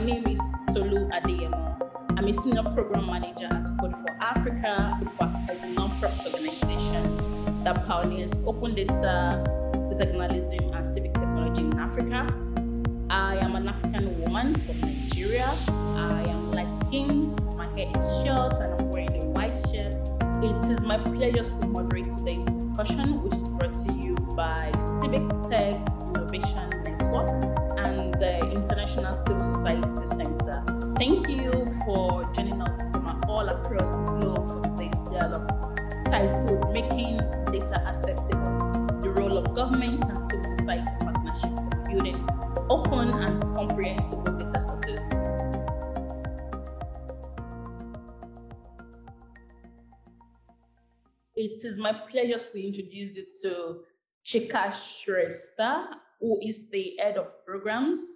My name is Tolu Adeyemo. I'm a senior program manager at Code for Africa. Code for Africa is a non-profit organization that pioneers open data, data journalism, and civic technology in Africa. I am an African woman from Nigeria. I am light-skinned, my hair is short, and I'm wearing a white shirt. It is my pleasure to moderate today's discussion, which is brought to you by Civic Tech Innovation Network and the International Civil Society Center. Thank you for joining us from all across the globe for today's dialogue titled Making Data Accessible, the Role of Government and Civil Society Partnerships in Building Open and Comprehensible Data Sources. It is my pleasure to introduce you to Shikha Shrestha, who is the head of programs,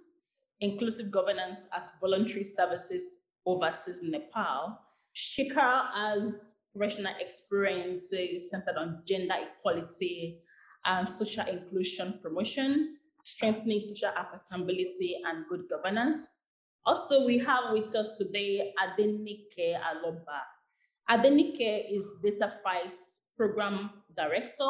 Inclusive Governance at Voluntary Services Overseas Nepal. Shikha has professional experience centered on gender equality and social inclusion promotion, strengthening social accountability and good governance. Also, we have with us today Adenike Aloba. Adenike is Dataphyte's program director,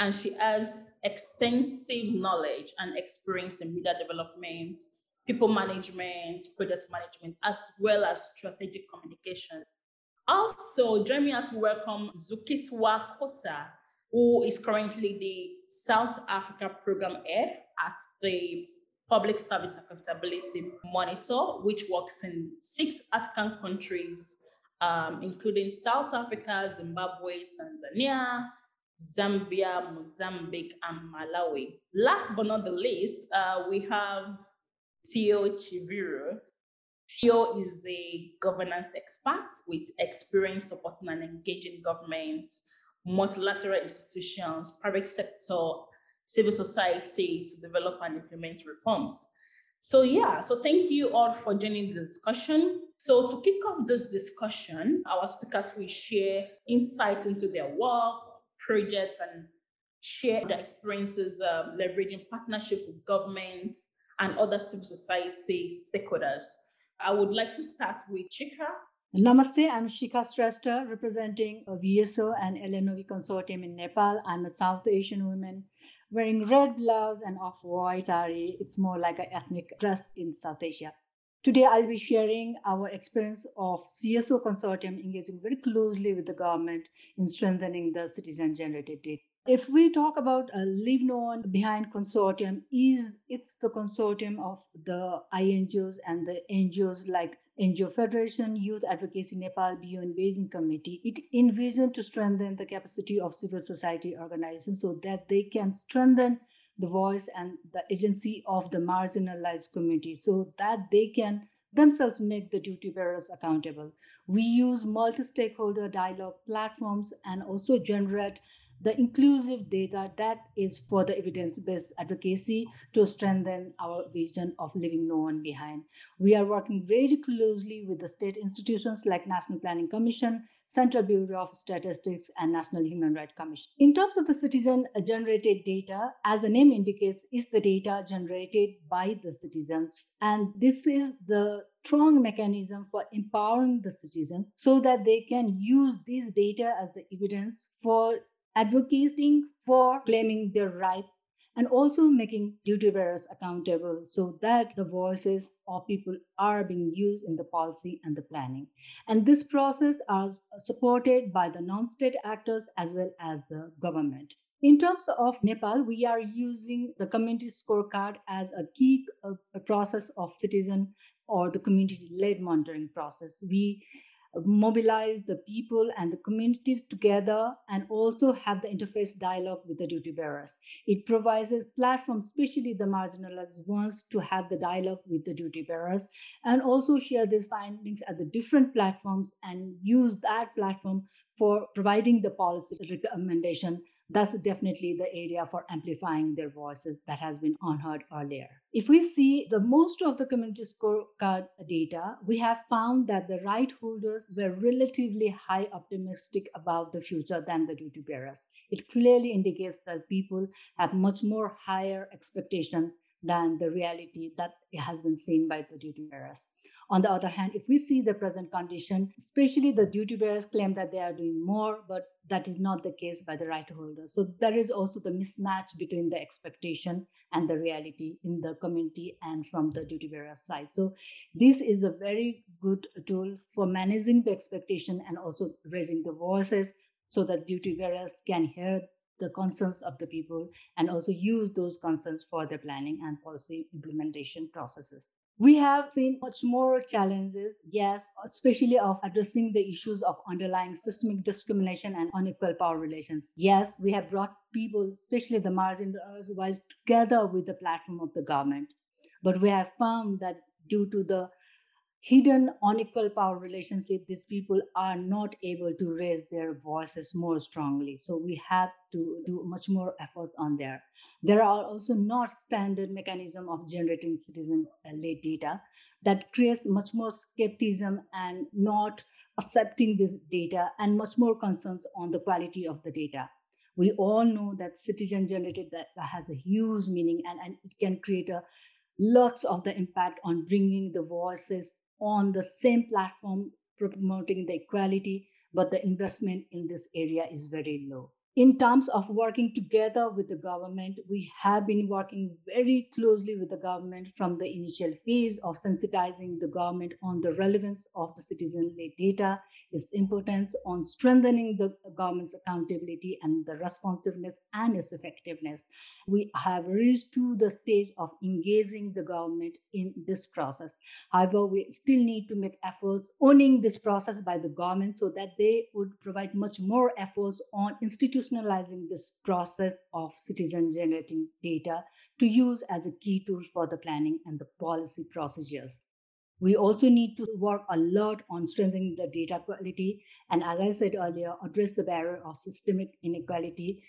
and she has extensive knowledge and experience in media development, people management, project management, as well as strategic communication. Also, join me as we welcome Zukiswa Kota, who is currently the South Africa program head at the Public Service Accountability Monitor, which works in 6 African countries, including South Africa, Zimbabwe, Tanzania, Zambia, Mozambique, and Malawi. Last but not the least, we have Theo Chiviru. Theo is a governance expert with experience supporting and engaging government, multilateral institutions, private sector, civil society to develop and implement reforms. So thank you all for joining the discussion. So to kick off this discussion, our speakers will share insight into their work, projects, and share their experiences leveraging partnerships with governments and other civil society stakeholders. I would like to start with Shikha. Namaste, I'm Shikha Shrestha, representing a VSO and LNOV consortium in Nepal. I'm a South Asian woman wearing red blouse and off-white sari. It's more like an ethnic dress in South Asia. Today, I'll be sharing our experience of CSO consortium engaging very closely with the government in strengthening the citizen-generated data. If we talk about a Leave No One Behind consortium, it's the consortium of the INGOs and the NGOs like NGO Federation, Youth Advocacy Nepal, Bio Invasion Committee. It envisioned to strengthen the capacity of civil society organizations so that they can strengthen the voice and the agency of the marginalized community so that they can themselves make the duty bearers accountable. We use multi-stakeholder dialogue platforms and also generate the inclusive data that is for the evidence-based advocacy to strengthen our vision of leaving no one behind. We are working very closely with the state institutions like National Planning Commission, Central Bureau of Statistics, and National Human Rights Commission. In terms of the citizen-generated data, as the name indicates, is the data generated by the citizens. And this is the strong mechanism for empowering the citizens so that they can use these data as the evidence for advocating for claiming their rights and also making duty bearers accountable so that the voices of people are being used in the policy and the planning. And this process is supported by the non-state actors as well as the government. In terms of Nepal, we are using the community scorecard as a key process of citizen or the community-led monitoring process. We mobilize the people and the communities together and also have the interface dialogue with the duty bearers. It provides platforms, especially the marginalized ones, to have the dialogue with the duty bearers and also share these findings at the different platforms and use that platform for providing the policy recommendation. That's definitely the area for amplifying their voices that has been unheard earlier. If we see the most of the community scorecard data, we have found that the right holders were relatively high optimistic about the future than the duty bearers. It clearly indicates that people have much more higher expectation than the reality that has been seen by the duty bearers. On the other hand, if we see the present condition, especially the duty bearers claim that they are doing more, but that is not the case by the right holders. So there is also the mismatch between the expectation and the reality in the community and from the duty bearer side. So this is a very good tool for managing the expectation and also raising the voices so that duty bearers can hear the concerns of the people and also use those concerns for their planning and policy implementation processes. We have seen much more challenges, yes, especially of addressing the issues of underlying systemic discrimination and unequal power relations. Yes, we have brought people, especially the marginalized, together with the platform of the government. But we have found that due to the hidden unequal power relationship, these people are not able to raise their voices more strongly. So we have to do much more efforts on there. There are also not standard mechanism of generating citizen-led data that creates much more skepticism and not accepting this data and much more concerns on the quality of the data. We all know that citizen-generated data has a huge meaning and it can create a lots of the impact on bringing the voices on the same platform, promoting the equality, but the investment in this area is very low. In terms of working together with the government, we have been working very closely with the government from the initial phase of sensitizing the government on the relevance of the citizen-led data, its importance on strengthening the government's accountability and the responsiveness and its effectiveness. We have reached to the stage of engaging the government in this process. However, we still need to make efforts owning this process by the government so that they would provide much more efforts on institutionalizing this process of citizen-generating data to use as a key tool for the planning and the policy procedures. We also need to work a lot on strengthening the data quality and, as I said earlier, address the barrier of systemic inequality,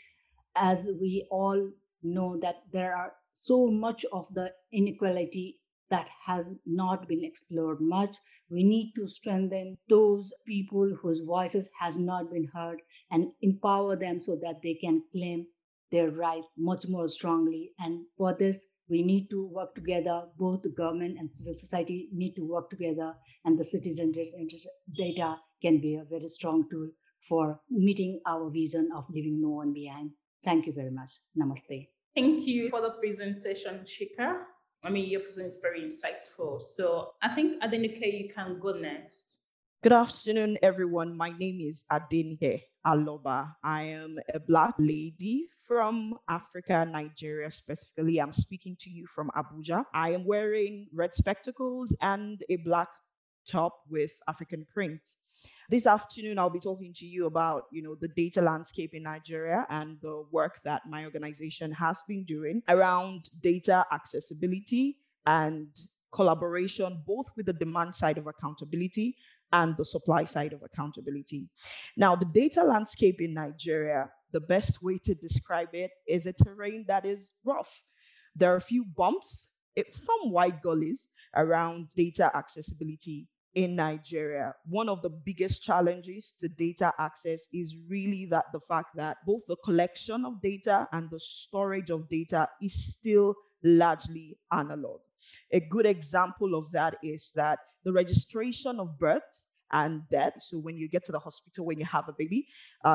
as we all know that there are so much of the inequality that has not been explored much. We need to strengthen those people whose voices has not been heard and empower them so that they can claim their rights much more strongly. And for this, we need to work together. Both the government and civil society need to work together, and the citizen data can be a very strong tool for meeting our vision of leaving no one behind. Thank you very much. Namaste. Thank you for the presentation, Shikha. I mean, your presentation is very insightful. So I think, Adenike, you can go next. Good afternoon, everyone. My name is Adenike Aloba. I am a Black lady from Africa, Nigeria specifically. I'm speaking to you from Abuja. I am wearing red spectacles and a black top with African print. This afternoon, I'll be talking to you about, the data landscape in Nigeria and the work that my organization has been doing around data accessibility and collaboration, both with the demand side of accountability and the supply side of accountability. Now, the data landscape in Nigeria, the best way to describe it is a terrain that is rough. There are a few bumps, some wide gullies around data accessibility in Nigeria. One of the biggest challenges to data access is really the fact that both the collection of data and the storage of data is still largely analog. A good example of that is that the registration of births and deaths. So when you get to the hospital, when you have a baby,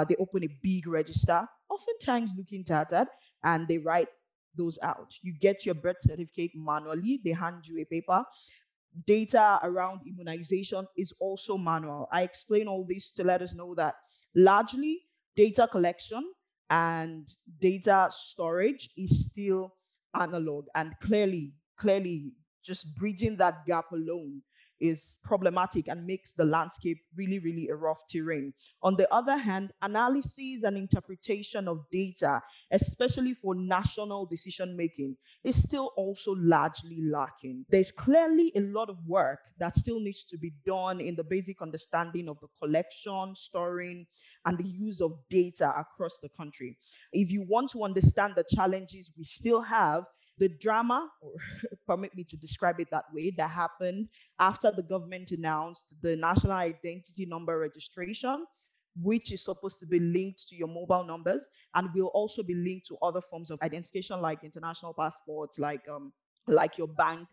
they open a big register, oftentimes looking tattered, and they write those out. You get your birth certificate manually. They hand you a paper. Data around immunization is also manual. I explain all this to let us know that largely data collection and data storage is still analog. And clearly, just bridging that gap alone is problematic and makes the landscape really, really a rough terrain. On the other hand, analysis and interpretation of data, especially for national decision-making, is still also largely lacking. There's clearly a lot of work that still needs to be done in the basic understanding of the collection, storing, and the use of data across the country. If you want to understand the challenges we still have, the drama, or permit me to describe it that way, that happened after the government announced the national identity number registration, which is supposed to be linked to your mobile numbers and will also be linked to other forms of identification like international passports, like like your bank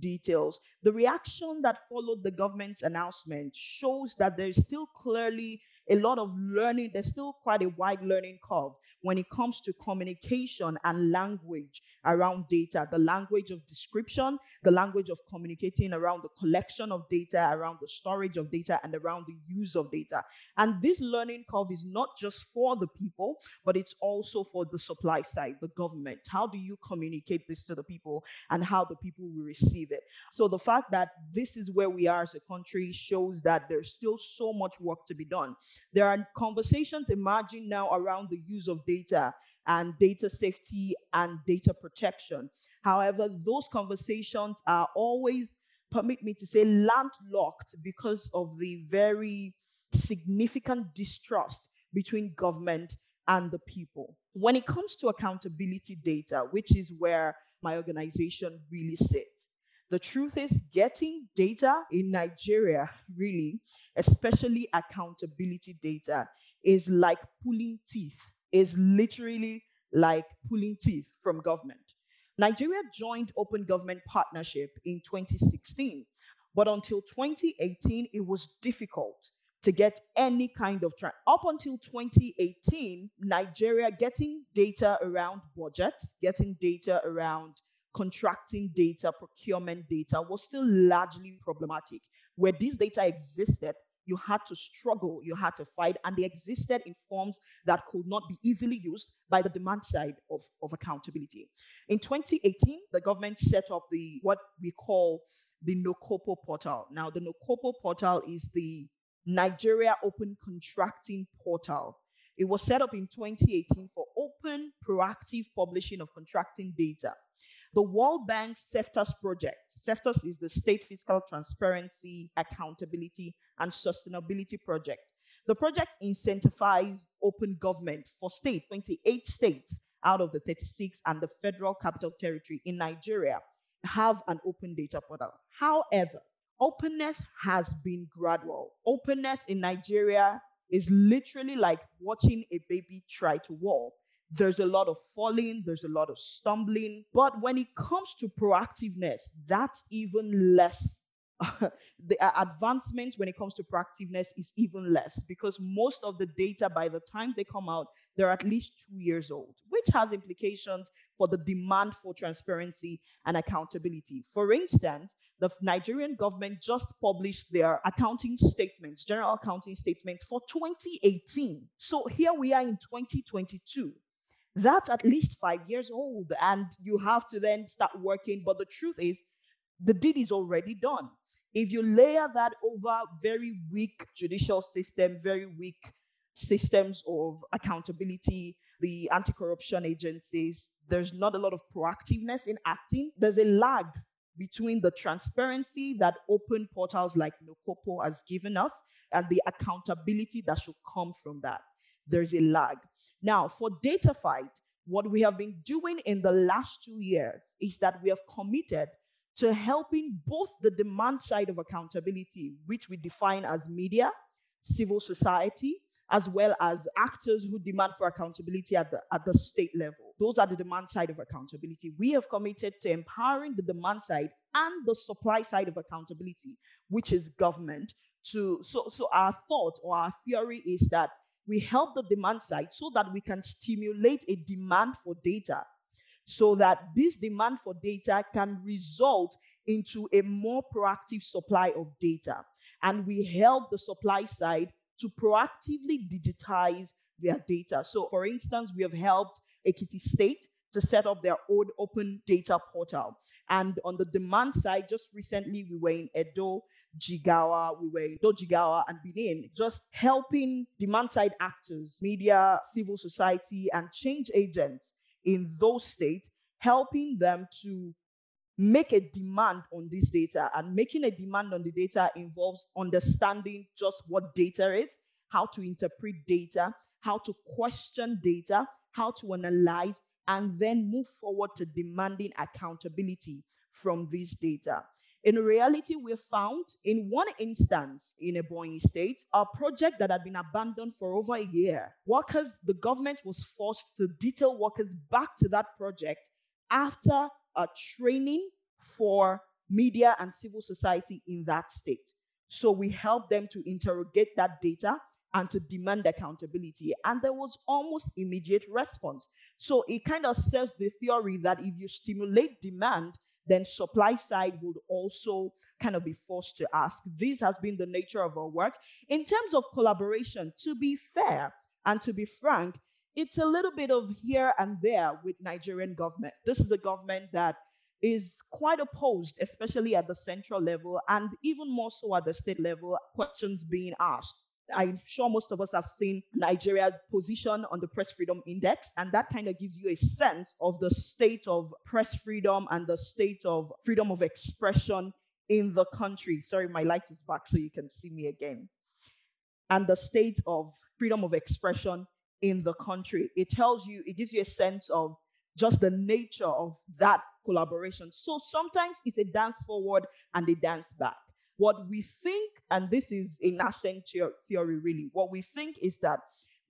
details. The reaction that followed the government's announcement shows that there's still clearly a lot of learning, there's still quite a wide learning curve when it comes to communication and language around data, the language of description, the language of communicating around the collection of data, around the storage of data, and around the use of data. And this learning curve is not just for the people, but it's also for the supply side, the government. How do you communicate this to the people and how the people will receive it? So the fact that this is where we are as a country shows that there's still so much work to be done. There are conversations emerging now around the use of data and data safety and data protection. However, those conversations are always, permit me to say, landlocked because of the very significant distrust between government and the people. When it comes to accountability data, which is where my organization really sits, the truth is getting data in Nigeria, really, especially accountability data, is like pulling teeth, is literally like pulling teeth from government. Nigeria joined Open Government Partnership in 2016, but until 2018, it was difficult to get any kind of track. Up until 2018, Nigeria getting data around budgets, getting data around contracting data, procurement data was still largely problematic. Where these data existed, you had to struggle, you had to fight, and they existed in forms that could not be easily used by the demand side of accountability. In 2018, the government set up the what we call the NOCOPO portal. Now, the NOCOPO portal is the Nigeria Open Contracting Portal. It was set up in 2018 for open, proactive publishing of contracting data. The World Bank's CEFTAS project, CEFTAS is the State Fiscal Transparency, Accountability, and Sustainability Project. The project incentivized open government for 28 states out of the 36 and the Federal Capital Territory in Nigeria have an open data portal. However, openness has been gradual. Openness in Nigeria is literally like watching a baby try to walk. There's a lot of falling, there's a lot of stumbling, but when it comes to proactiveness, that's even less. The advancement when it comes to proactiveness is even less because most of the data, by the time they come out, they're at least 2 years old, which has implications for the demand for transparency and accountability. For instance, the Nigerian government just published their accounting statements, general accounting statements for 2018. So here we are in 2022. That's at least 5 years old, and you have to then start working. But the truth is, the deed is already done. If you layer that over very weak judicial system, very weak systems of accountability, the anti-corruption agencies, there's not a lot of proactiveness in acting. There's a lag between the transparency that open portals like NOCOPO has given us and the accountability that should come from that. There's a lag. Now, for Dataphyte, what we have been doing in the last 2 years is that we have committed to helping both the demand side of accountability, which we define as media, civil society, as well as actors who demand for accountability at the state level. Those are the demand side of accountability. We have committed to empowering the demand side and the supply side of accountability, which is government. So our thought or our theory is that we help the demand side so that we can stimulate a demand for data, so that this demand for data can result into a more proactive supply of data. And we help the supply side to proactively digitize their data. So for instance, we have helped Ekiti State to set up their own open data portal. And on the demand side, just recently we were in Edo, Jigawa, and Benin, just helping demand side actors, media, civil society, and change agents in those states, helping them to make a demand on this data. And making a demand on the data involves understanding just what data is, how to interpret data, how to question data, how to analyze, and then move forward to demanding accountability from this data. In reality, we found in one instance in Ebonyi State, a project that had been abandoned for over a year. Workers, the government was forced to detail workers back to that project after a training for media and civil society in that state. So we helped them to interrogate that data and to demand accountability. And there was almost immediate response. So it kind of serves the theory that if you stimulate demand, then supply side would also kind of be forced to ask. This has been the nature of our work. In terms of collaboration, to be fair and to be frank, it's a little bit of here and there with Nigerian government. This is a government that is quite opposed, especially at the central level, and even more so at the state level, questions being asked. I'm sure most of us have seen Nigeria's position on the Press Freedom Index, and that kind of gives you a sense of the state of press freedom and the state of freedom of expression in the country. Sorry, my light is back so you can see me again. And the state of freedom of expression in the country. It tells you, it gives you a sense of just the nature of that collaboration. So sometimes it's a dance forward and a dance back. What we think, and this is in nascent theory really, what we think is that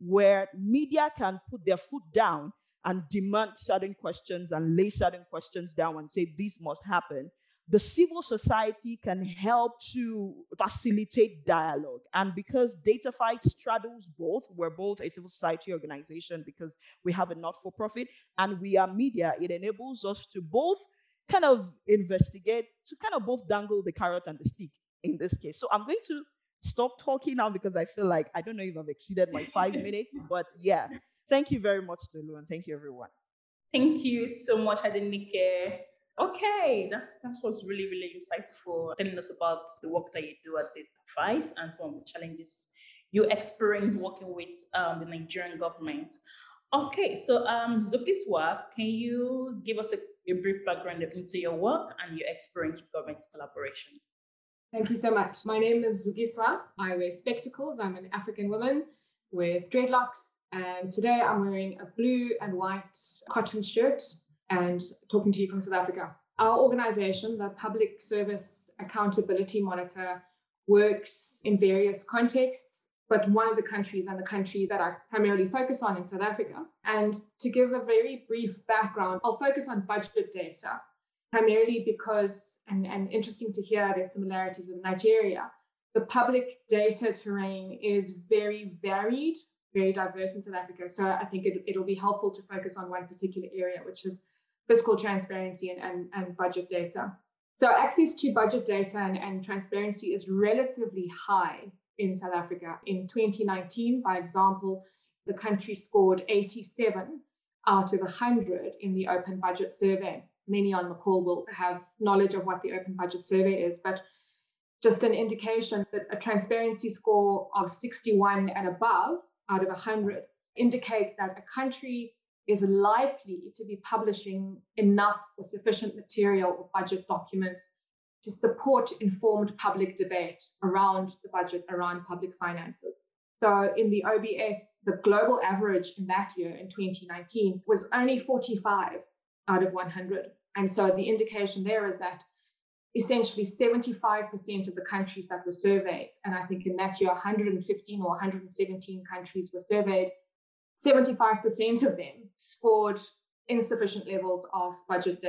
where media can put their foot down and demand certain questions and lay certain questions down and say this must happen, the civil society can help to facilitate dialogue. And because Dataphyte straddles both, we're both a civil society organization because we have a not-for-profit and we are media, it enables us to both kind of investigate, to kind of both dangle the carrot and the stick in this case. So I'm going to stop talking now because I feel like, I don't know if I've exceeded my 5 minutes, but yeah. Thank you very much, Tolu, and thank you, everyone. Thank you so much, Adenike. Okay, that was really, really insightful, telling us about the work that you do at Dataphyte and some of the challenges you experience working with the Nigerian government. Okay, so Zukiswa, can you give us a brief background into your work and your experience with government collaboration? Thank you so much. My name is Zukiswa. I wear spectacles. I'm an African woman with dreadlocks. And today I'm wearing a blue and white cotton shirt and talking to you from South Africa. Our organization, the Public Service Accountability Monitor, works in various contexts, but one of the countries and the country that I primarily focus on is South Africa. And to give a very brief background, I'll focus on budget data, primarily because, and interesting to hear there's similarities with Nigeria, the public data terrain is very varied, very diverse in South Africa. So I think it'll be helpful to focus on one particular area, which is fiscal transparency and budget data. So access to budget data and transparency is relatively high in South Africa. In 2019, by example, the country scored 87 out of 100 in the Open Budget Survey. Many on the call will have knowledge of what the Open Budget Survey is, but just an indication that a transparency score of 61 and above out of 100 indicates that a country is likely to be publishing enough or sufficient material or budget documents to support informed public debate around the budget, around public finances. So in the OBS, the global average in that year, in 2019, was only 45 out of 100. And so the indication there is that essentially 75% of the countries that were surveyed, and I think in that year 115 or 117 countries were surveyed, 75% of them scored insufficient levels of budget,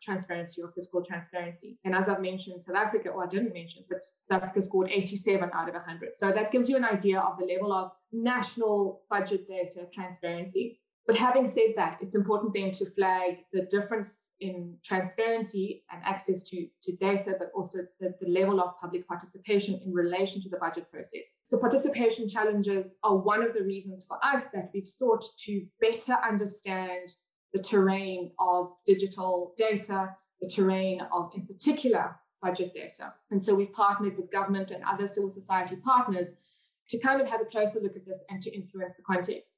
transparency or fiscal transparency. And as I've mentioned, South Africa, or I didn't mention, but South Africa scored 87 out of 100. So that gives you an idea of the level of national budget data transparency. But having said that, it's important then to flag the difference in transparency and access to data, but also the level of public participation in relation to the budget process. So participation challenges are one of the reasons for us that we've sought to better understand the terrain of digital data, the terrain of, in particular, budget data. And so we've partnered with government and other civil society partners to kind of have a closer look at this and to influence the context.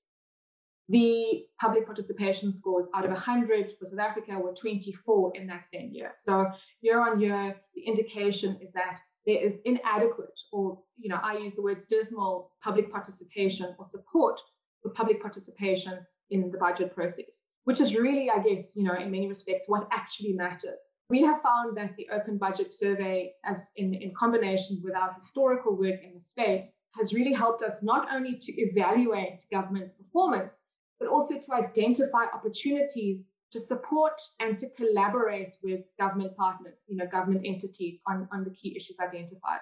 The public participation scores out of 100 for South Africa were 24 in that same year. So year on year, the indication is that there is inadequate or, I use the word dismal public participation or support for public participation in the budget process, which is really, I guess, in many respects, what actually matters. We have found that the Open Budget Survey, as in combination with our historical work in the space, has really helped us not only to evaluate government's performance, but also to identify opportunities to support and to collaborate with government partners, government entities on the key issues identified.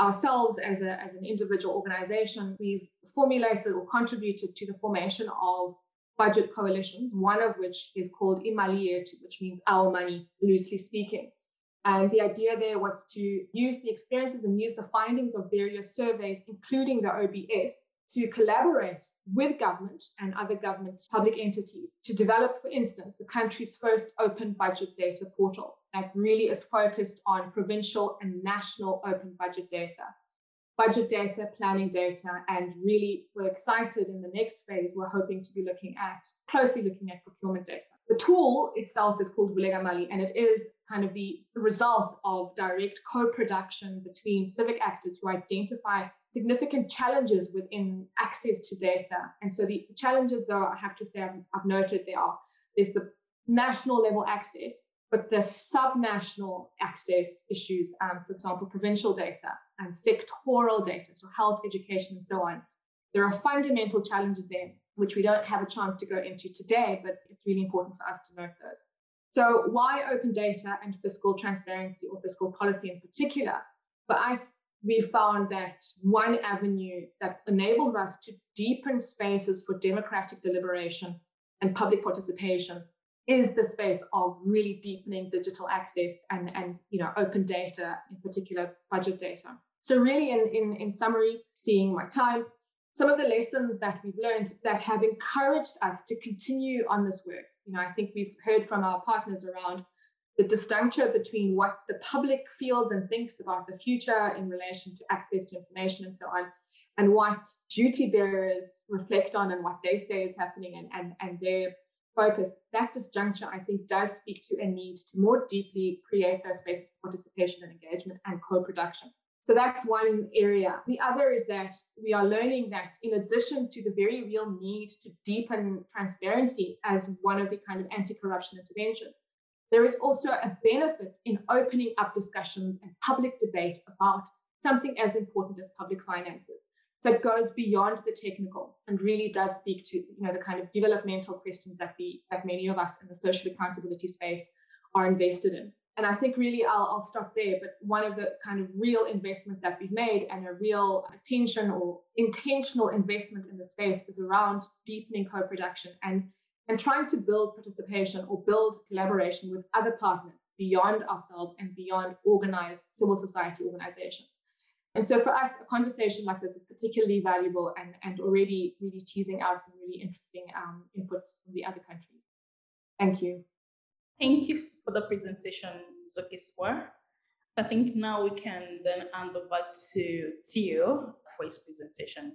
Ourselves as an individual organization, we've formulated or contributed to the formation of budget coalitions, one of which is called Imaliyatu, which means our money, loosely speaking. And the idea there was to use the experiences and use the findings of various surveys, including the OBS, to collaborate with government and other government public entities to develop, for instance, the country's first open budget data portal that really is focused on provincial and national open budget data, planning data, and really we're excited in the next phase, we're hoping to be closely looking at procurement data. The tool itself is called Vulekamali, and it is kind of the result of direct co-production between civic actors who identify significant challenges within access to data. And so the challenges, though, I have to say I've noted there's the national level access, but the subnational access issues, for example, provincial data and sectoral data, so health, education, and so on. There are fundamental challenges there, which we don't have a chance to go into today, but it's really important for us to note those. So why open data and fiscal transparency or fiscal policy in particular? For us, we found that one avenue that enables us to deepen spaces for democratic deliberation and public participation is the space of really deepening digital access and open data, in particular budget data. So really, in summary, seeing my time, some of the lessons that we've learned that have encouraged us to continue on this work. I think we've heard from our partners around the disjuncture between what the public feels and thinks about the future in relation to access to information and so on, and what duty bearers reflect on and what they say is happening and their focus. That disjuncture, I think, does speak to a need to more deeply create those spaces for participation and engagement and co-production. So that's one area. The other is that we are learning that in addition to the very real need to deepen transparency as one of the kind of anti-corruption interventions, there is also a benefit in opening up discussions and public debate about something as important as public finances. So it goes beyond the technical and really does speak to the kind of developmental questions that many of us in the social accountability space are invested in. And I think really I'll stop there, but one of the kind of real investments that we've made and a real attention or intentional investment in the space is around deepening co-production and trying to build participation or build collaboration with other partners beyond ourselves and beyond organized civil society organizations. And so for us, a conversation like this is particularly valuable and already really teasing out some really interesting inputs from the other countries. Thank you. Thank you for the presentation, Zukiswa. I think now we can then hand over to Theo for his presentation.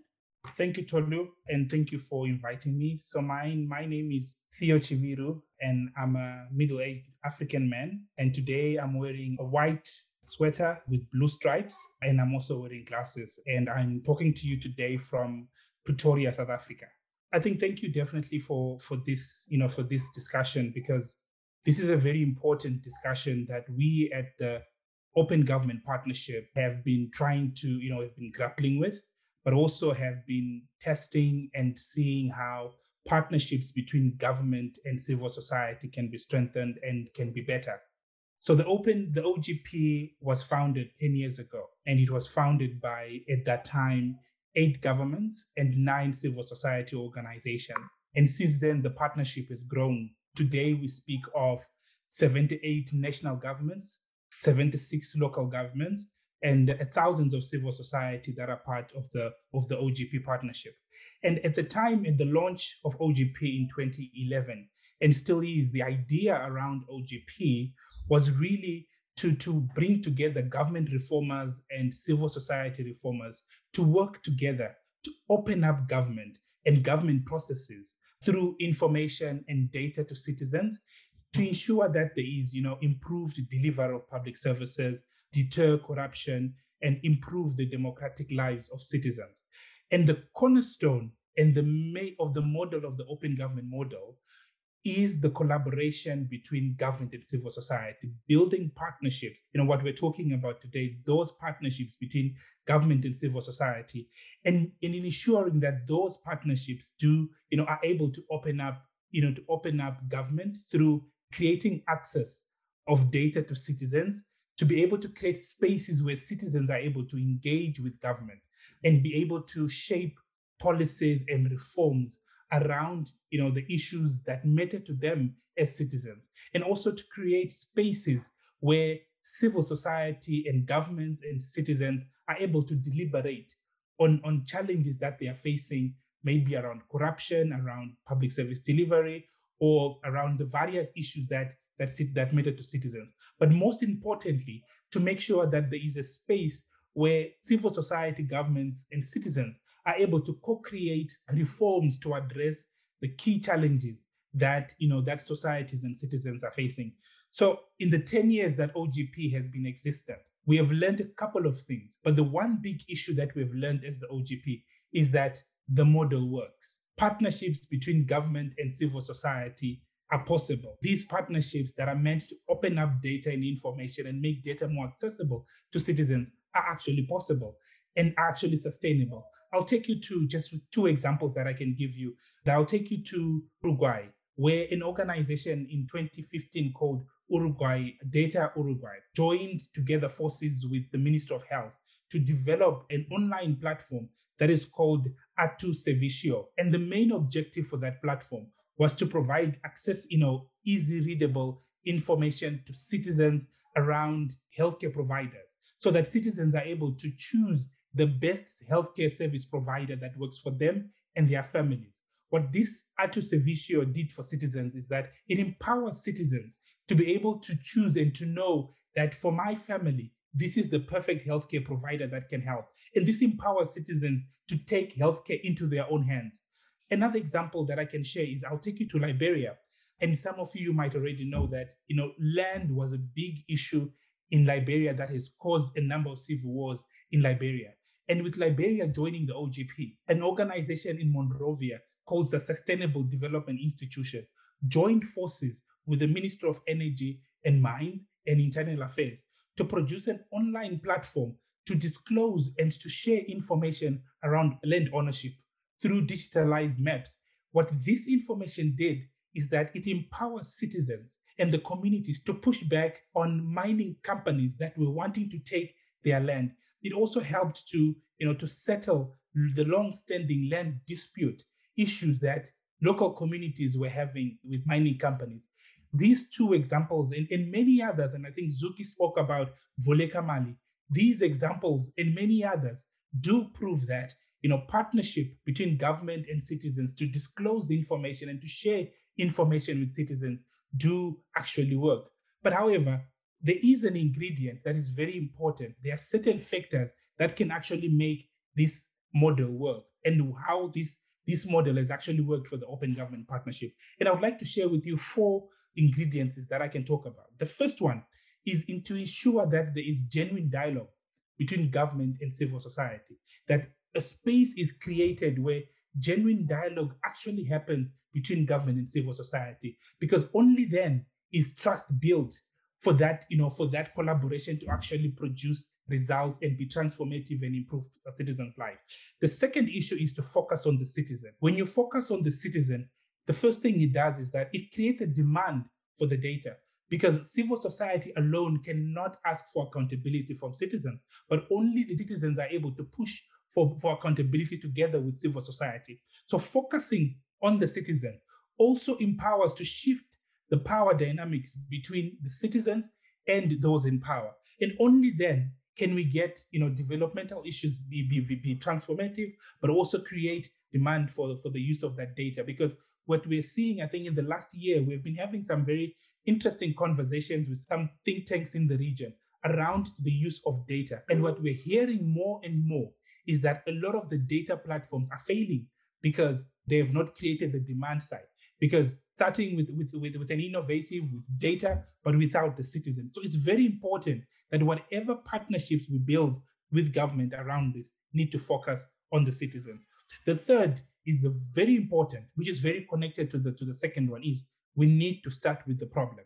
Thank you, Tolu, and thank you for inviting me. So my name is Theo Chiviru, and I'm a middle-aged African man. And today I'm wearing a white sweater with blue stripes, and I'm also wearing glasses. And I'm talking to you today from Pretoria, South Africa. I think thank you definitely for this discussion, because this is a very important discussion that we at the Open Government Partnership have been trying to, have been grappling with, but also have been testing and seeing how partnerships between government and civil society can be strengthened and can be better. So the OGP was founded 10 years ago, and it was founded by, at that time, 8 governments and 9 civil society organizations. And since then, the partnership has grown. Today, we speak of 78 national governments, 76 local governments, and thousands of civil society that are part of the OGP partnership. And at the time, at the launch of OGP in 2011, and still is, the idea around OGP was really to bring together government reformers and civil society reformers to work together to open up government and government processes through information and data to citizens to ensure that there is, improved delivery of public services, deter corruption, and improve the democratic lives of citizens. And the cornerstone and the main of the model of the open government model is the collaboration between government and civil society, building partnerships. What we're talking about today, those partnerships between government and civil society, and in ensuring that those partnerships are able to open up to open up government through creating access of data to citizens, to be able to create spaces where citizens are able to engage with government and be able to shape policies and reforms around the issues that matter to them as citizens, and also to create spaces where civil society and governments and citizens are able to deliberate on challenges that they are facing, maybe around corruption, around public service delivery, or around the various issues that matter to citizens. But most importantly, to make sure that there is a space where civil society, governments, and citizens are able to co-create reforms to address the key challenges that societies and citizens are facing. So in the 10 years that OGP has been existent, we have learned a couple of things, but the one big issue that we've learned as the OGP is that the model works. Partnerships between government and civil society are possible. These partnerships that are meant to open up data and information and make data more accessible to citizens are actually possible and actually sustainable. I'll take you to just two examples that I can give you. I'll take you to Uruguay, where an organization in 2015 called Uruguay, Data Uruguay, joined together forces with the Ministry of Health to develop an online platform that is called Atu Servicio. And the main objective for that platform was to provide access, easy readable information to citizens around healthcare providers, so that citizens are able to choose the best healthcare service provider that works for them and their families. What this Atu Servicio did for citizens is that it empowers citizens to be able to choose and to know that for my family, this is the perfect healthcare provider that can help. And this empowers citizens to take healthcare into their own hands. Another example that I can share is I'll take you to Liberia. And some of you might already know that, land was a big issue in Liberia that has caused a number of civil wars in Liberia. And with Liberia joining the OGP, an organization in Monrovia called the Sustainable Development Institution joined forces with the Ministry of Energy and Mines and Internal Affairs to produce an online platform to disclose and to share information around land ownership through digitalized maps. What this information did is that it empowers citizens and the communities to push back on mining companies that were wanting to take their land. It also helped to settle the long-standing land dispute issues that local communities were having with mining companies. These two examples and many others, and I think Zuki spoke about Vulekamali, these examples and many others do prove that partnership between government and citizens to disclose information and to share information with citizens do actually work. But however, there is an ingredient that is very important. There are certain factors that can actually make this model work and how this model has actually worked for the Open Government Partnership. And I would like to share with you four ingredients that I can talk about. The first one is to ensure that there is genuine dialogue between government and civil society, that a space is created where genuine dialogue actually happens between government and civil society, because only then is trust built for that, for that collaboration to actually produce results and be transformative and improve a citizen's life. The second issue is to focus on the citizen. When you focus on the citizen, the first thing it does is that it creates a demand for the data, because civil society alone cannot ask for accountability from citizens, but only the citizens are able to push for accountability together with civil society. So focusing on the citizen also empowers to shift the power dynamics between the citizens and those in power. And only then can we get developmental issues be transformative, but also create demand for the use of that data. Because what we're seeing, I think in the last year, we've been having some very interesting conversations with some think tanks in the region around the use of data. And what we're hearing more and more is that a lot of the data platforms are failing because they have not created the demand side, because starting with an innovative with data, but without the citizen. So it's very important that whatever partnerships we build with government around this need to focus on the citizen. The third is very important, which is very connected to the second one, is we need to start with the problem.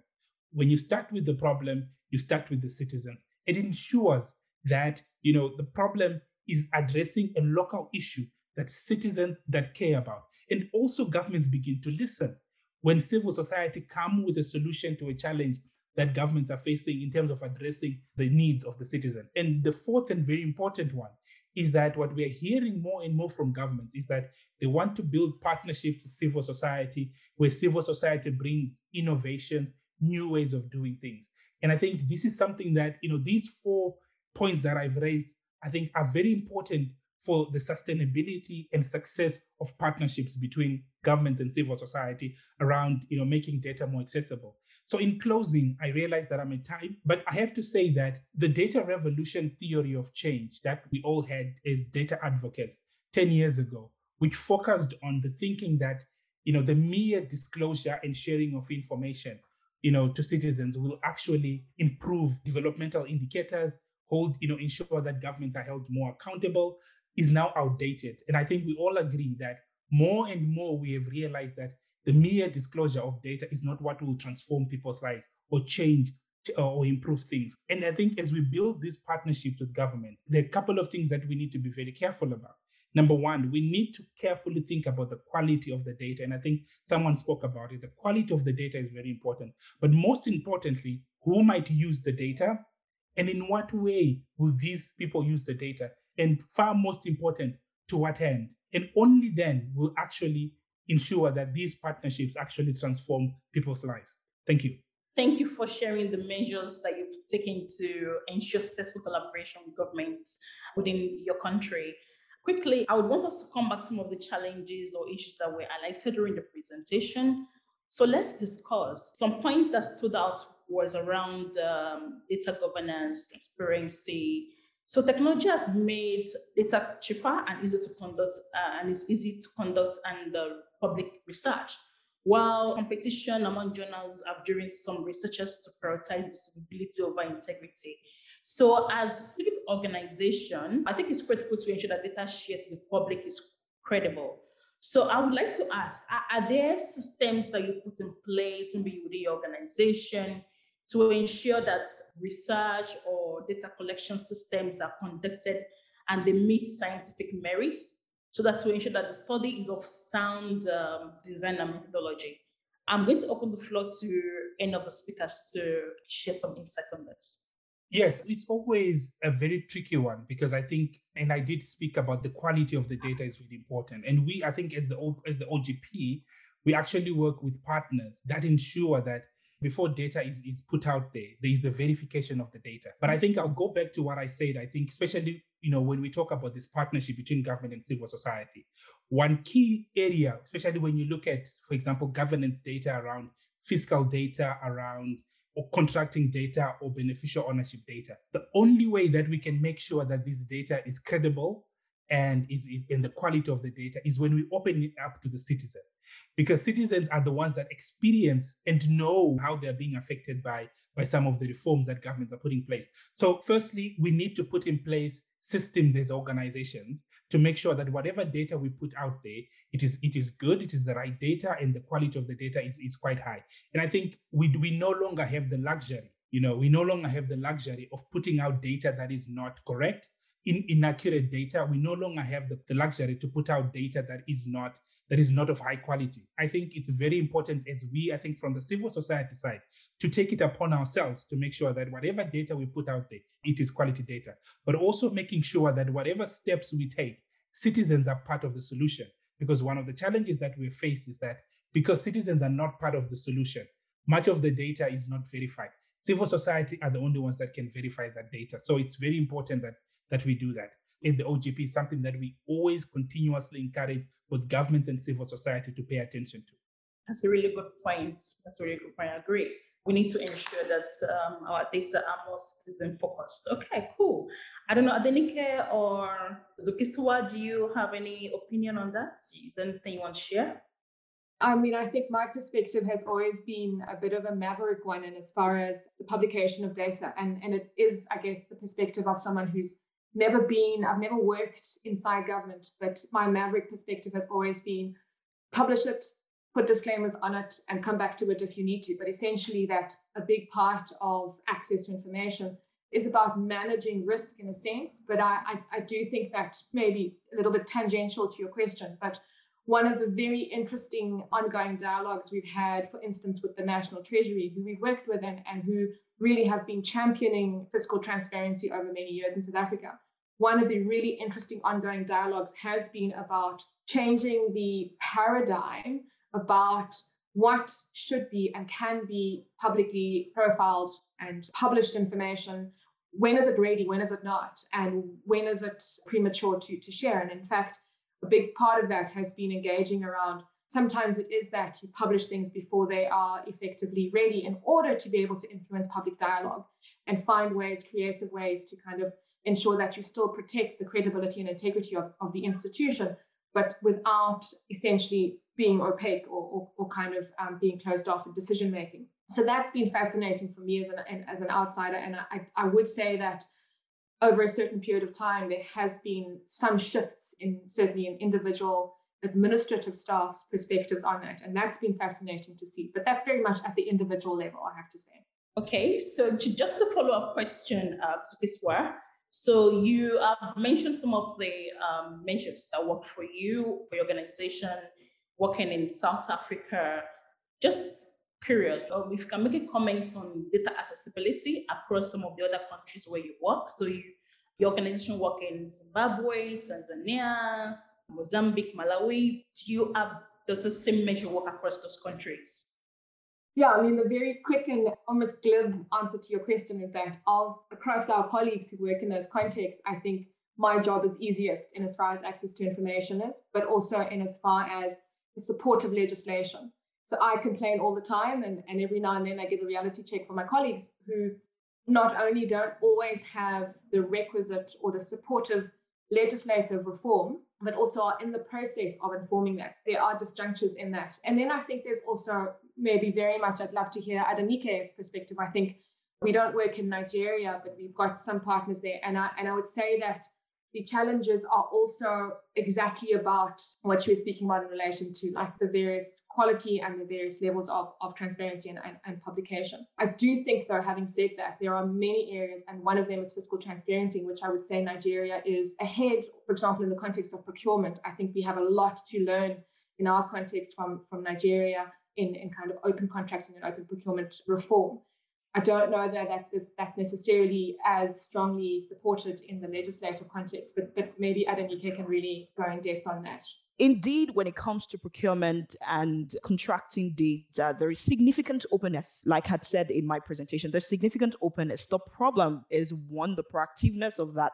When you start with the problem, you start with the citizen. It ensures that the problem is addressing a local issue that citizens that care about. And also governments begin to listen. when civil society come with a solution to a challenge that governments are facing in terms of addressing the needs of the citizen. And the fourth and very important one is that what we're hearing more and more from governments is that they want to build partnerships with civil society, where civil society brings innovations, new ways of doing things. And I think this is something that, you know, these 4 points that I've raised, I think are very important for the sustainability and success of partnerships between government and civil society around, you know, making data more accessible. So in closing, I realize that I'm at time, but I have to say that the data revolution theory of change that we all had as data advocates 10 years ago, which focused on the thinking that, you know, the mere disclosure and sharing of information, you know, to citizens will actually improve developmental indicators, ensure that governments are held more accountable, is now outdated. And I think we all agree that more and more we have realized that the mere disclosure of data is not what will transform people's lives or change or improve things. And I think as we build these partnerships with government, there are a couple of things that we need to be very careful about. Number one, we need to carefully think about the quality of the data. And I think someone spoke about it. The quality of the data is very important. But most importantly, who might use the data? And in what way will these people use the data? And far most important, to what end? And only then will actually ensure that these partnerships actually transform people's lives. Thank you. Thank you for sharing the measures that you've taken to ensure successful collaboration with government within your country. Quickly, I would want us to combat some of the challenges or issues that were highlighted during the presentation. So let's discuss. Some point that stood out was around data governance, transparency. So technology has made data cheaper and easy to conduct and public research, while competition among journals have driven some researchers to prioritize visibility over integrity. So as civic organization, I think it's critical to ensure that data shared to the public is credible. So I would like to ask, are there systems that you put in place, maybe within your organization, to ensure that research or data collection systems are conducted and they meet scientific merits, so that to ensure that the study is of sound design and methodology? I'm going to open the floor to any of the speakers to share some insight on this. Yes, it's always a very tricky one, because I think, and I did speak about the quality of the data is really important. And we, I think as the OGP, we actually work with partners that ensure that before data is put out there, there is the verification of the data. But I think I'll go back to what I said. I think especially, you know, when we talk about this partnership between government and civil society, one key area, especially when you look at, for example, governance data around fiscal data, around or contracting data or beneficial ownership data. The only way that we can make sure that this data is credible and is in the quality of the data is when we open it up to the citizen, because citizens are the ones that experience and know how they're being affected by some of the reforms that governments are putting in place. So firstly, we need to put in place systems as organizations to make sure that whatever data we put out there, it is good, it is the right data, and the quality of the data is quite high. And I think we no longer have the luxury, you know, of putting out data that is not correct, inaccurate data. We no longer have the luxury to put out data that is not of high quality. I think it's very important as we, I think from the civil society side, to take it upon ourselves to make sure that whatever data we put out there, it is quality data, but also making sure that whatever steps we take, citizens are part of the solution. Because one of the challenges that we face is that because citizens are not part of the solution, much of the data is not verified. Civil society are the only ones that can verify that data. So it's very important that we do that. In the OGP is something that we always continuously encourage both governments and civil society to pay attention to. That's a really good point. I agree. We need to ensure that our data are more citizen-focused. Okay, cool. I don't know, Adenike or Zukiswa, do you have any opinion on that? Is there anything you want to share? I mean, I think my perspective has always been a bit of a maverick one, and as far as the publication of data, and it is, I guess, the perspective of someone who's I've never worked inside government, but my maverick perspective has always been publish it, put disclaimers on it, and come back to it if you need to. But essentially that a big part of access to information is about managing risk in a sense. But I do think that maybe a little bit tangential to your question, but one of the very interesting ongoing dialogues we've had, for instance, with the National Treasury, who we've worked with and who really have been championing fiscal transparency over many years in South Africa. One of the really interesting ongoing dialogues has been about changing the paradigm about what should be and can be publicly profiled and published information. When is it ready? When is it not? And when is it premature to share? And in fact, a big part of that has been engaging around, sometimes it is that you publish things before they are effectively ready in order to be able to influence public dialogue and find ways, creative ways to kind of ensure that you still protect the credibility and integrity of the institution, but without essentially being opaque or kind of being closed off in decision making. So that's been fascinating for me as an outsider. And I would say that over a certain period of time, there has been some shifts in certainly in individual administrative staff's perspectives on that. And that's been fascinating to see. But that's very much at the individual level, I have to say. Okay, so just a follow-up question, Zukiswa. So you mentioned some of the measures that work for you, for your organization, working in South Africa. Just curious, if you can make a comment on data accessibility across some of the other countries where you work. So your organization works in Zimbabwe, Tanzania, Mozambique, Malawi. Does the same measure work across those countries? Yeah, I mean, the very quick and almost glib answer to your question is that across our colleagues who work in those contexts, I think my job is easiest in as far as access to information is, but also in as far as the support of legislation. So I complain all the time, and every now and then I get a reality check from my colleagues who not only don't always have the requisite or the supportive legislative reform, but also are in the process of informing that. There are disjunctures in that. And then I think there's also maybe very much, I'd love to hear Adenike's perspective. I think we don't work in Nigeria, but we've got some partners there. And I would say that the challenges are also exactly about what you were speaking about in relation to like the various quality and the various levels of transparency and publication. I do think, though, having said that, there are many areas, and one of them is fiscal transparency, in which I would say Nigeria is ahead. For example, in the context of procurement, I think we have a lot to learn in our context from Nigeria in kind of open contracting and open procurement reform. I don't know that necessarily as strongly supported in the legislative context, but maybe Adenike can really go in depth on that. Indeed, when it comes to procurement and contracting data, there is significant openness. Like I said in my presentation, there's significant openness. The problem is, one, the proactiveness of that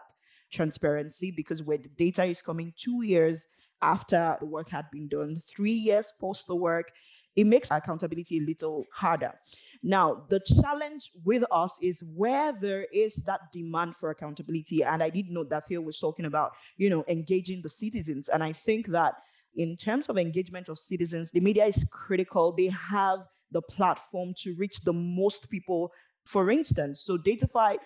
transparency, because where the data is coming 2 years after the work had been done, 3 years post the work, it makes accountability a little harder. Now, the challenge with us is where there is that demand for accountability. And I did note that Theo was talking about, you know, engaging the citizens. And I think that in terms of engagement of citizens, the media is critical. They have the platform to reach the most people, for instance. So Dataphyte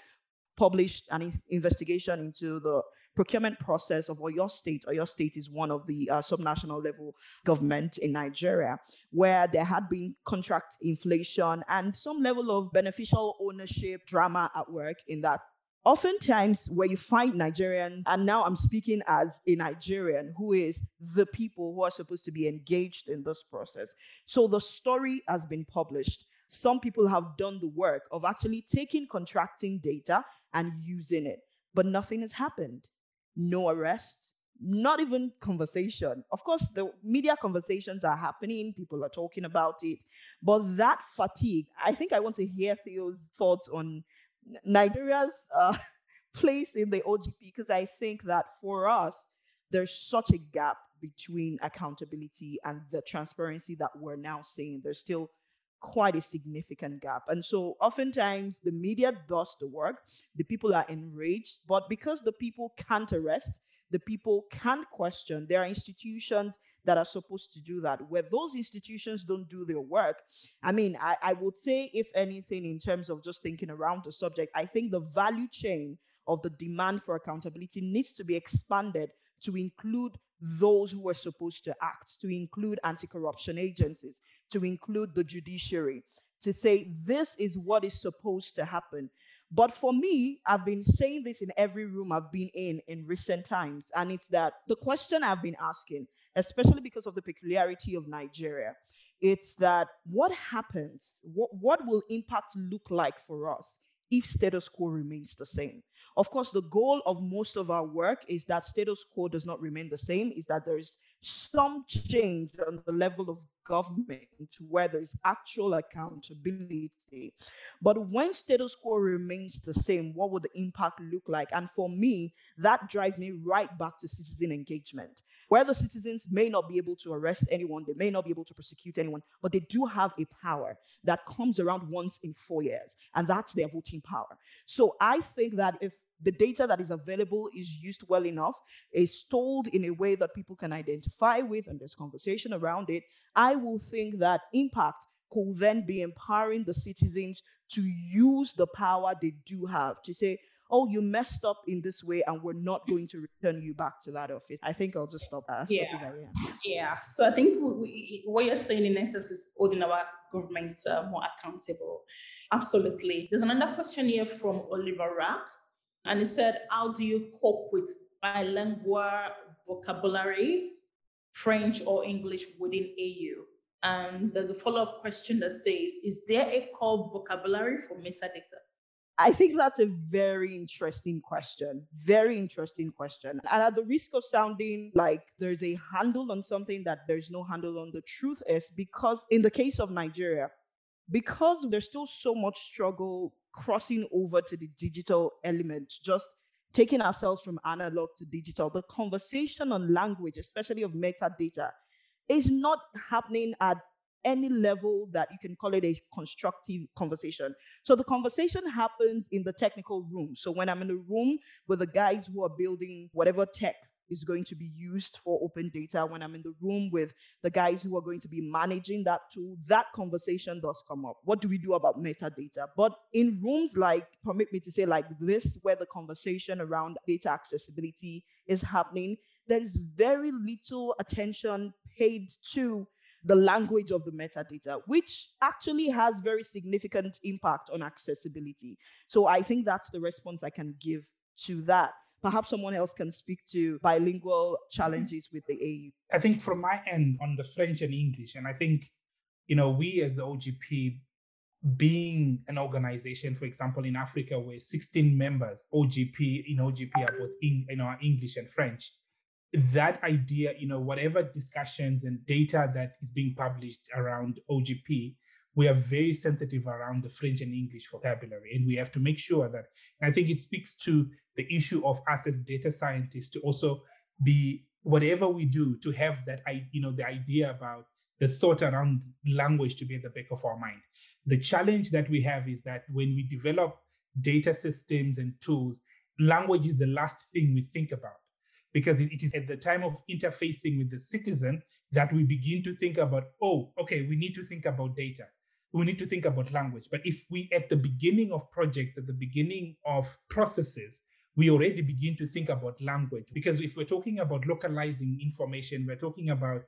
published an investigation into the procurement process of Oyo State. Oyo State is one of the subnational level government in Nigeria, where there had been contract inflation and some level of beneficial ownership drama at work in that. Oftentimes, where you find Nigerian, and now I'm speaking as a Nigerian, who is the people who are supposed to be engaged in this process. So the story has been published. Some people have done the work of actually taking contracting data and using it, but nothing has happened. No arrest, not even conversation. Of course, the media conversations are happening. People are talking about it. But that fatigue, I think I want to hear Theo's thoughts on Nigeria's place in the OGP, because I think that for us, there's such a gap between accountability and the transparency that we're now seeing. There's still quite a significant gap. And so oftentimes the media does the work, the people are enraged, but because the people can't arrest, the people can't question, there are institutions that are supposed to do that. Where those institutions don't do their work, I mean, I would say, if anything, in terms of just thinking around the subject, I think the value chain of the demand for accountability needs to be expanded to include those who were supposed to act, to include anti-corruption agencies, to include the judiciary, to say this is what is supposed to happen. But for me, I've been saying this in every room I've been in recent times, and it's that the question I've been asking especially because of the peculiarity of Nigeria. It's that what happens, what will impact look like for us if status quo remains the same? Of course, the goal of most of our work is that status quo does not remain the same, is that there is some change on the level of government where there is actual accountability. But when status quo remains the same, what would the impact look like? And for me, that drives me right back to citizen engagement, where the citizens may not be able to arrest anyone, they may not be able to prosecute anyone, but they do have a power that comes around once in 4 years, and that's their voting power. So I think that if the data that is available is used well enough, is stored in a way that people can identify with, and there's conversation around it, I will think that impact could then be empowering the citizens to use the power they do have to say, oh, you messed up in this way, and we're not going to return you back to that office. I think I'll just stop there. Yeah. So I think what you're saying in essence is holding our government more accountable. Absolutely. There's another question here from Oliver Rack, and he said, how do you cope with bilingual vocabulary, French or English within AU? And there's a follow-up question that says, is there a core vocabulary for metadata? I think that's a very interesting question. And at the risk of sounding like there's a handle on something that there's no handle on, the truth is, because in the case of Nigeria, because there's still so much struggle crossing over to the digital element, just taking ourselves from analog to digital, the conversation on language, especially of metadata, is not happening at any level that you can call it a constructive conversation. So the conversation happens in the technical room. So when I'm in a room with the guys who are building whatever tech is going to be used for open data, when I'm in the room with the guys who are going to be managing that tool, that conversation does come up. What do we do about metadata? But in rooms like, permit me to say, like this, where the conversation around data accessibility is happening, there is very little attention paid to the language of the metadata, which actually has very significant impact on accessibility. So I think that's the response I can give to that. Perhaps someone else can speak to bilingual challenges with the AU. I think from my end on the French and English, and I think, you know, we as the OGP, being an organization, for example, in Africa, where 16 members, OGP are both English and French. That idea, you know, whatever discussions and data that is being published around OGP, we are very sensitive around the French and English vocabulary, and we have to make sure that, and I think it speaks to the issue of us as data scientists to also be, whatever we do, to have that, you know, the idea about the thought around language to be at the back of our mind. The challenge that we have is that when we develop data systems and tools, language is the last thing we think about, because it is at the time of interfacing with the citizen that we begin to think about, oh, okay, we need to think about data. We need to think about language. But if we, at the beginning of projects, at the beginning of processes, we already begin to think about language, because if we're talking about localizing information, we're talking about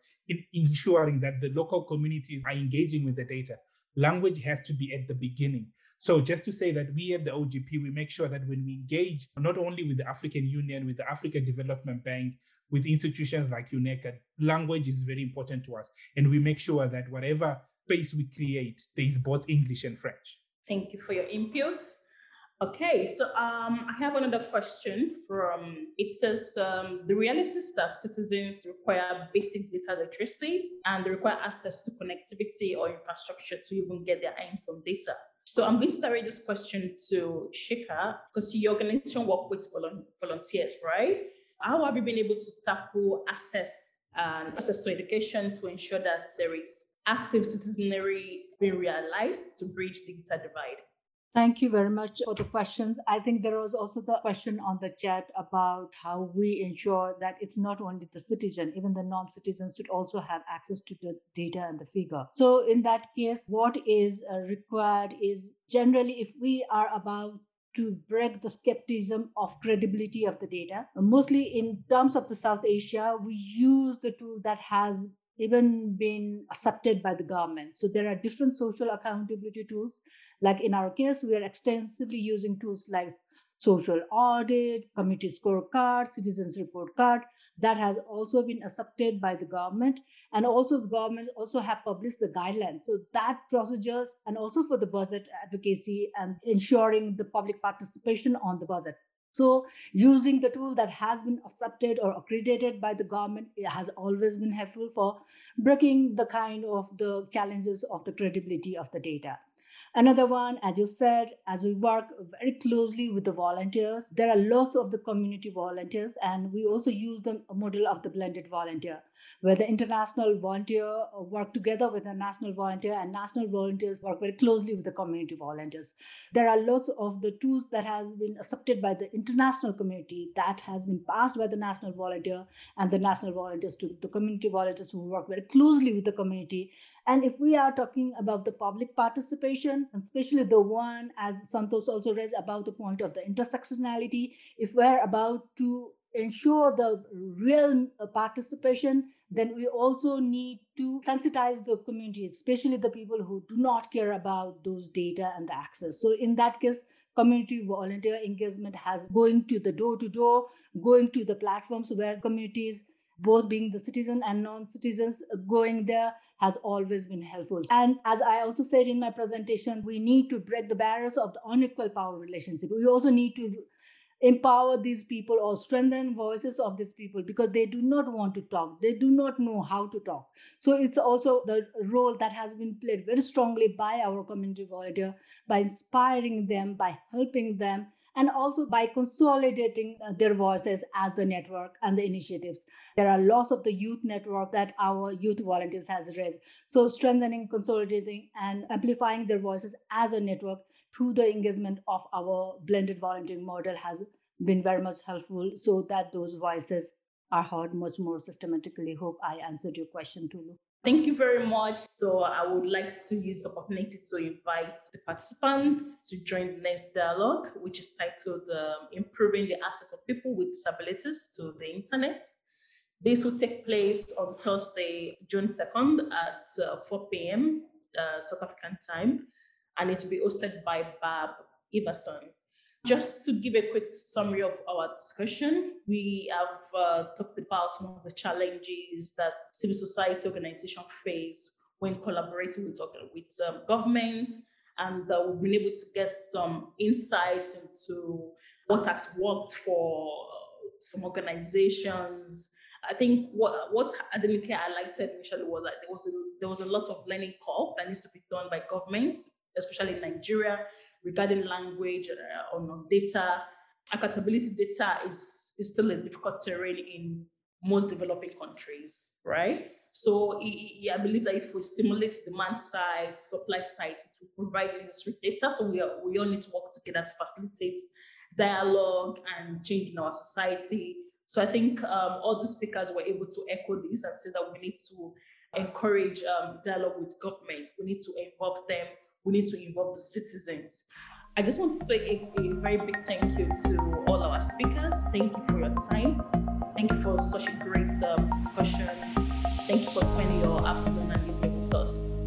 ensuring that the local communities are engaging with the data. Language has to be at the beginning. So just to say that we at the OGP, we make sure that when we engage, not only with the African Union, with the African Development Bank, with institutions like UNECA, language is very important to us. And we make sure that whatever space we create, there is both English and French. Thank you for your inputs. Okay, so I have another question from, it says, the reality is that citizens require basic data literacy and they require access to connectivity or infrastructure to even get their hands on data. So I'm going to direct this question to Shikha, because your organization works with volunteers, right? How have you been able to tackle access to education to ensure that there is active citizenry being realized to bridge the data divide? Thank you very much for the questions. I think there was also the question on the chat about how we ensure that it's not only the citizen, even the non-citizens should also have access to the data and the figure. So in that case, what is required is generally, if we are about to break the skepticism of credibility of the data, mostly in terms of the South Asia, we use the tool that has even been accepted by the government. So there are different social accountability tools. Like in our case, we are extensively using tools like social audit, committee scorecard, citizens report card. That has also been accepted by the government. And also the government also have published the guidelines. So that procedures and also for the budget advocacy and ensuring the public participation on the budget. So using the tool that has been accepted or accredited by the government, it has always been helpful for breaking the kind of the challenges of the credibility of the data. Another one, as you said, as we work very closely with the volunteers, there are lots of the community volunteers, and we also use the model of the blended volunteer, where the international volunteer work together with the national volunteer, and national volunteers work very closely with the community volunteers. There are lots of the tools that has been accepted by the international community that has been passed by the national volunteer and the national volunteers to the community volunteers who work very closely with the community. And if we are talking about the public participation, especially the one, as Santosh also raised about the point of the intersectionality, if we're about to ensure the real participation, then we also need to sensitize the community, especially the people who do not care about those data and the access. So in that case, community volunteer engagement has going to the door-to-door, going to the platforms where communities, both being the citizen and non-citizens, going there has always been helpful. And as I also said in my presentation, we need to break the barriers of the unequal power relationship. We also need to empower these people or strengthen voices of these people because they do not want to talk. They do not know how to talk. So it's also the role that has been played very strongly by our community volunteer, by inspiring them, by helping them, and also by consolidating their voices as the network and the initiatives. There are lots of the youth network that our youth volunteers has raised. So strengthening, consolidating, and amplifying their voices as a network through the engagement of our blended volunteering model has been very much helpful so that those voices are heard much more systematically. Hope I answered your question, Tulu. Thank you very much. So I would like to use the opportunity to invite the participants to join the next dialogue, which is titled Improving the Access of People with Disabilities to the Internet. This will take place on Thursday, June 2nd at 4 p.m. South African time, and it will be hosted by Bab Iverson. Just to give a quick summary of our discussion, we have talked about some of the challenges that civil society organizations face when collaborating with government, and we've been able to get some insight into what has worked for some organizations. I think what Adenike highlighted initially was that there was a lot of learning curve that needs to be done by government, especially in Nigeria, regarding language on data. Accountability data is still a difficult terrain in most developing countries, right? So I believe that if we stimulate demand side, supply side to provide necessary data, so we all need to work together to facilitate dialogue and change in our society. So I think all the speakers were able to echo this and say that we need to encourage dialogue with government. We need to involve them. We need to involve the citizens. I just want to say a very big thank you to all our speakers. Thank you for your time. Thank you for such a great discussion. Thank you for spending your afternoon and evening with us.